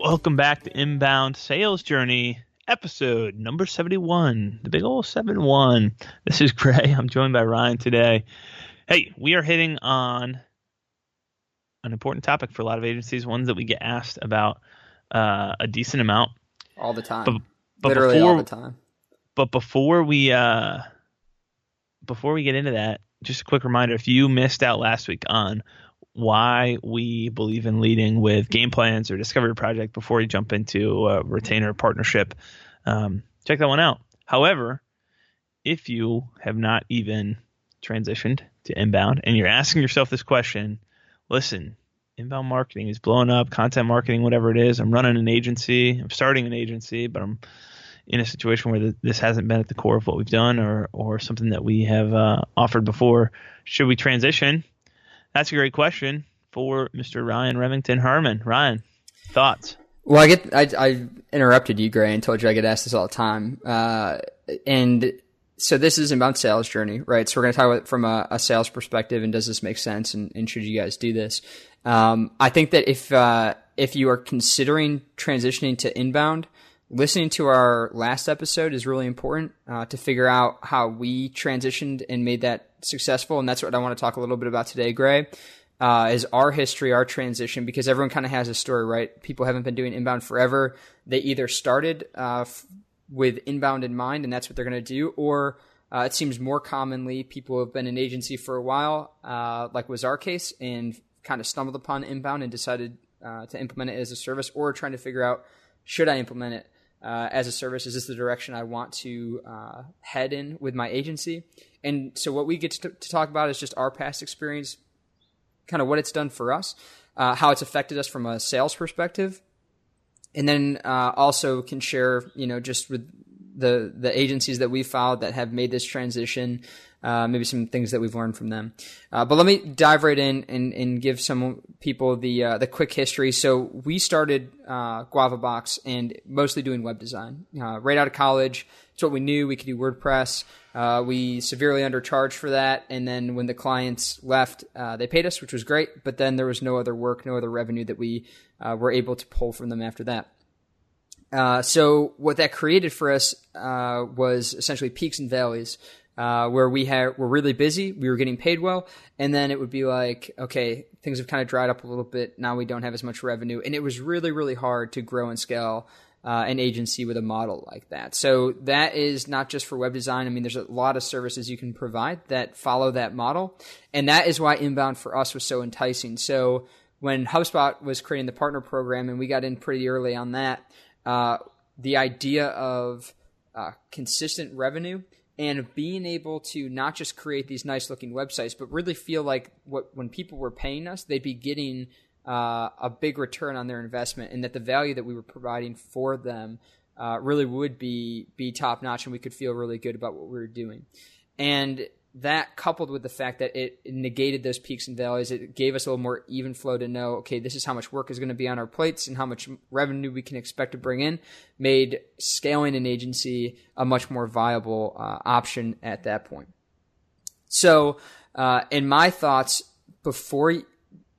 Welcome back to Inbound Sales Journey. Episode number 71, the big old 71. This is Gray. I'm joined by Ryan today. Hey, we are hitting on an important topic for a lot of agencies, ones that we get asked about a decent amount. All the time. But literally before, all the time. But before we get into that, just a quick reminder, if you missed out last week on why we believe in leading with game plans or discovery project before you jump into a retainer partnership. Check that one out. However, if you have not even transitioned to inbound and you're asking yourself this question, listen, inbound marketing is blowing up, content marketing, whatever it is. I'm running an agency. I'm starting an agency, but I'm in a situation where this hasn't been at the core of what we've done or something that we have offered before. Should we transition? That's a great question for Mr. Ryan Remington-Harmon. Ryan, thoughts? Well, I interrupted you, Gray, and told you I get asked this all the time. And so this is Inbound Sales Journey, right? So we're going to talk about it from a sales perspective, and does this make sense, and should you guys do this? I think that if you are considering transitioning to inbound, listening to our last episode is really important to figure out how we transitioned and made that successful. And that's what I want to talk a little bit about today, Gray, is our history, our transition, because everyone kind of has a story, right? People haven't been doing inbound forever. They either started with inbound in mind, and that's what they're going to do, or it seems more commonly people have been an agency for a while, like was our case, and kind of stumbled upon inbound and decided to implement it as a service, or trying to figure out, should I implement it as a service? Is this the direction I want to head in with my agency? And so what we get to talk about is just our past experience, kind of what it's done for us, how it's affected us from a sales perspective, and then also can share, just with the agencies that we followed that have made this transition, maybe some things that we've learned from them. But let me dive right in and give some people the quick history. So we started GuavaBox and mostly doing web design right out of college. It's what we knew. We could do WordPress. We severely undercharged for that. And then when the clients left, they paid us, which was great. But then there was no other work, no other revenue that we were able to pull from them after that. So what that created for us was essentially peaks and valleys where we were really busy, we were getting paid well, and then it would be like, okay, things have kind of dried up a little bit, now we don't have as much revenue. And it was really, really hard to grow and scale an agency with a model like that. So that is not just for web design. I mean, there's a lot of services you can provide that follow that model. And that is why inbound for us was so enticing. So when HubSpot was creating the partner program, and we got in pretty early on that, the idea of consistent revenue and being able to not just create these nice looking websites, but really feel like when people were paying us, they'd be getting a big return on their investment, and that the value that we were providing for them really would be top notch, and we could feel really good about what we were doing. And that, coupled with the fact that it negated those peaks and valleys, it gave us a little more even flow to know, okay, this is how much work is going to be on our plates and how much revenue we can expect to bring in, made scaling an agency a much more viable option at that point. So in my thoughts, before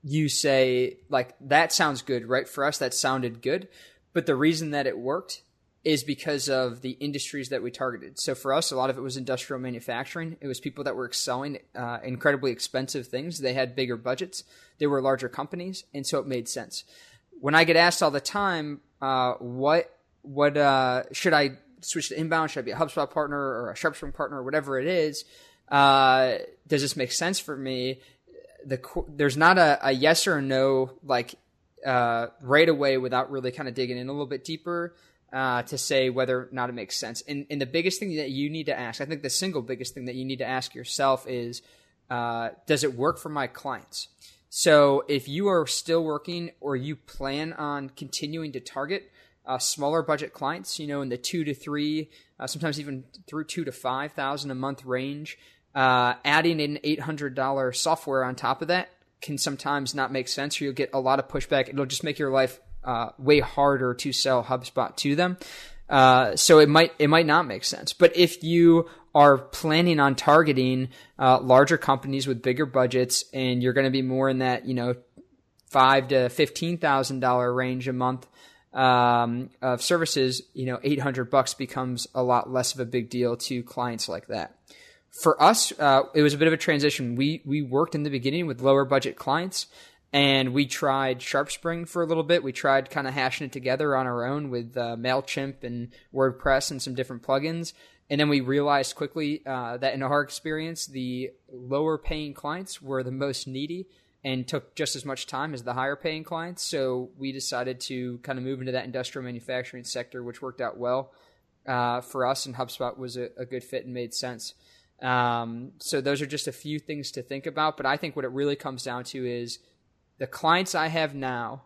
you say, like, that sounds good, right? For us, that sounded good. But the reason that it worked is because of the industries that we targeted. So for us, a lot of it was industrial manufacturing. It was people that were selling incredibly expensive things. They had bigger budgets. They were larger companies, and so it made sense. When I get asked all the time, what should I switch to inbound? Should I be a HubSpot partner or a SharpSpring partner or whatever it is? Does this make sense for me? There's not a yes or no, like, right away, without really kind of digging in a little bit deeper, to say whether or not it makes sense. And the biggest thing that you need to ask, I think the single biggest thing that you need to ask yourself is, does it work for my clients? So if you are still working or you plan on continuing to target smaller budget clients, you know, in the 2 to 3, sometimes even through 2 to 5,000 a month range, adding an $800 software on top of that can sometimes not make sense, or you'll get a lot of pushback. It'll just make your life way harder to sell HubSpot to them. So it might not make sense. But if you are planning on targeting larger companies with bigger budgets, and you're going to be more in that, you know, $5,000 to $15,000 range a month of services, you know, $800 becomes a lot less of a big deal to clients like that. For us, it was a bit of a transition. We worked in the beginning with lower budget clients, and we tried SharpSpring for a little bit. We tried kind of hashing it together on our own with MailChimp and WordPress and some different plugins. And then we realized quickly that in our experience, the lower paying clients were the most needy and took just as much time as the higher paying clients. So we decided to kind of move into that industrial manufacturing sector, which worked out well for us, and HubSpot was a good fit and made sense. So those are just a few things to think about, but I think what it really comes down to is the clients I have now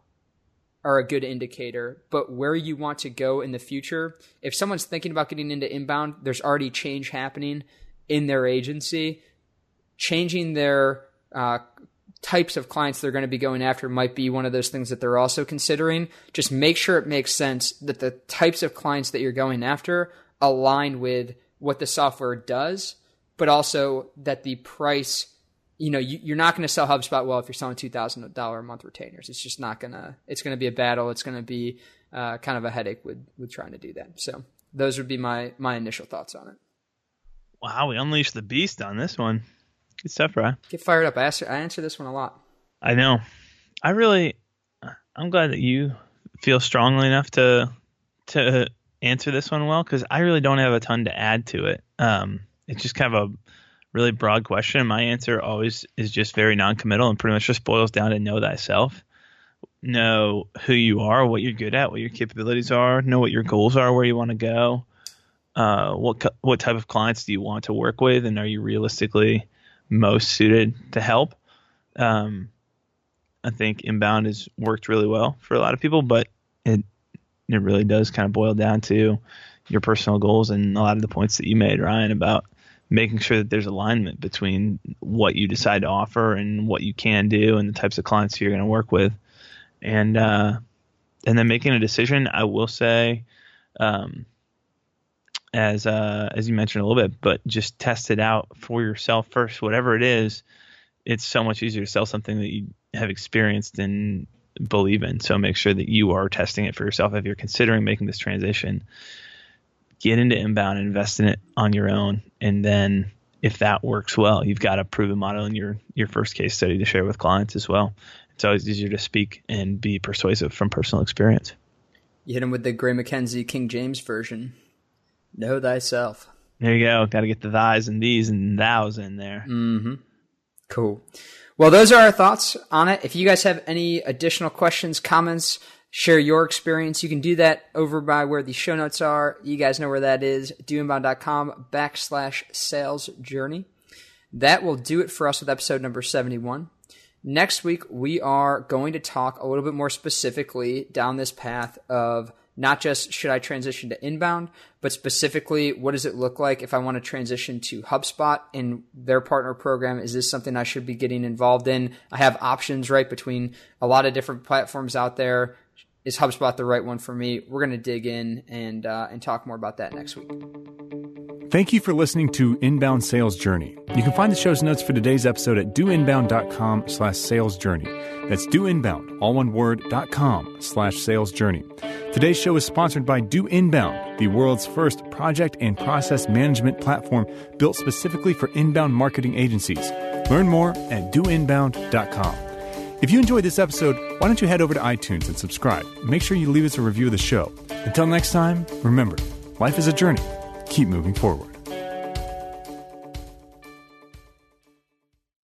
are a good indicator, but where you want to go in the future, if someone's thinking about getting into inbound, there's already change happening in their agency. Changing their types of clients they're going to be going after might be one of those things that they're also considering. Just make sure it makes sense that the types of clients that you're going after align with what the software does, but also that the price, you know, you're not going to sell HubSpot well if you're selling $2,000 a month retainers. It's just not going to, it's going to be a battle. It's going to be kind of a headache with trying to do that. So those would be my initial thoughts on it. Wow, we unleashed the beast on this one. Good stuff, Ryan. Get fired up. I answer this one a lot. I know. I'm glad that you feel strongly enough to answer this one well, because I really don't have a ton to add to it. It's just kind of a really broad question. My answer always is just very non-committal and pretty much just boils down to know thyself. Know who you are, what you're good at, what your capabilities are, know what your goals are, where you want to go, what type of clients do you want to work with, and are you realistically most suited to help? I think inbound has worked really well for a lot of people, but it really does kind of boil down to your personal goals and a lot of the points that you made, Ryan, about making sure that there's alignment between what you decide to offer and what you can do and the types of clients you're going to work with. And then making a decision, I will say, as you mentioned a little bit, but just test it out for yourself first. Whatever it is, it's so much easier to sell something that you have experienced and believe in. So make sure that you are testing it for yourself. If you're considering making this transition, get into inbound and invest in it on your own. And then if that works well, you've got a proven model in your first case study to share with clients as well. It's always easier to speak and be persuasive from personal experience. You hit him with the Gray McKenzie King James version. Know thyself. There you go. Got to get the thys and these and thous in there. Mm-hmm. Cool. Well, those are our thoughts on it. If you guys have any additional questions, comments, share your experience, you can do that over by where the show notes are. You guys know where that is, doinbound.com/sales journey. That will do it for us with episode number 71. Next week, we are going to talk a little bit more specifically down this path of not just should I transition to inbound, but specifically what does it look like if I want to transition to HubSpot and their partner program? Is this something I should be getting involved in? I have options, right, between a lot of different platforms out there. Is HubSpot the right one for me? We're going to dig in and talk more about that next week. Thank you for listening to Inbound Sales Journey. You can find the show's notes for today's episode at doinbound.com/sales journey. That's doinbound, all one word, .com/sales journey. Today's show is sponsored by Do Inbound, the world's first project and process management platform built specifically for inbound marketing agencies. Learn more at doinbound.com. If you enjoyed this episode, why don't you head over to iTunes and subscribe? Make sure you leave us a review of the show. Until next time, remember, life is a journey. Keep moving forward.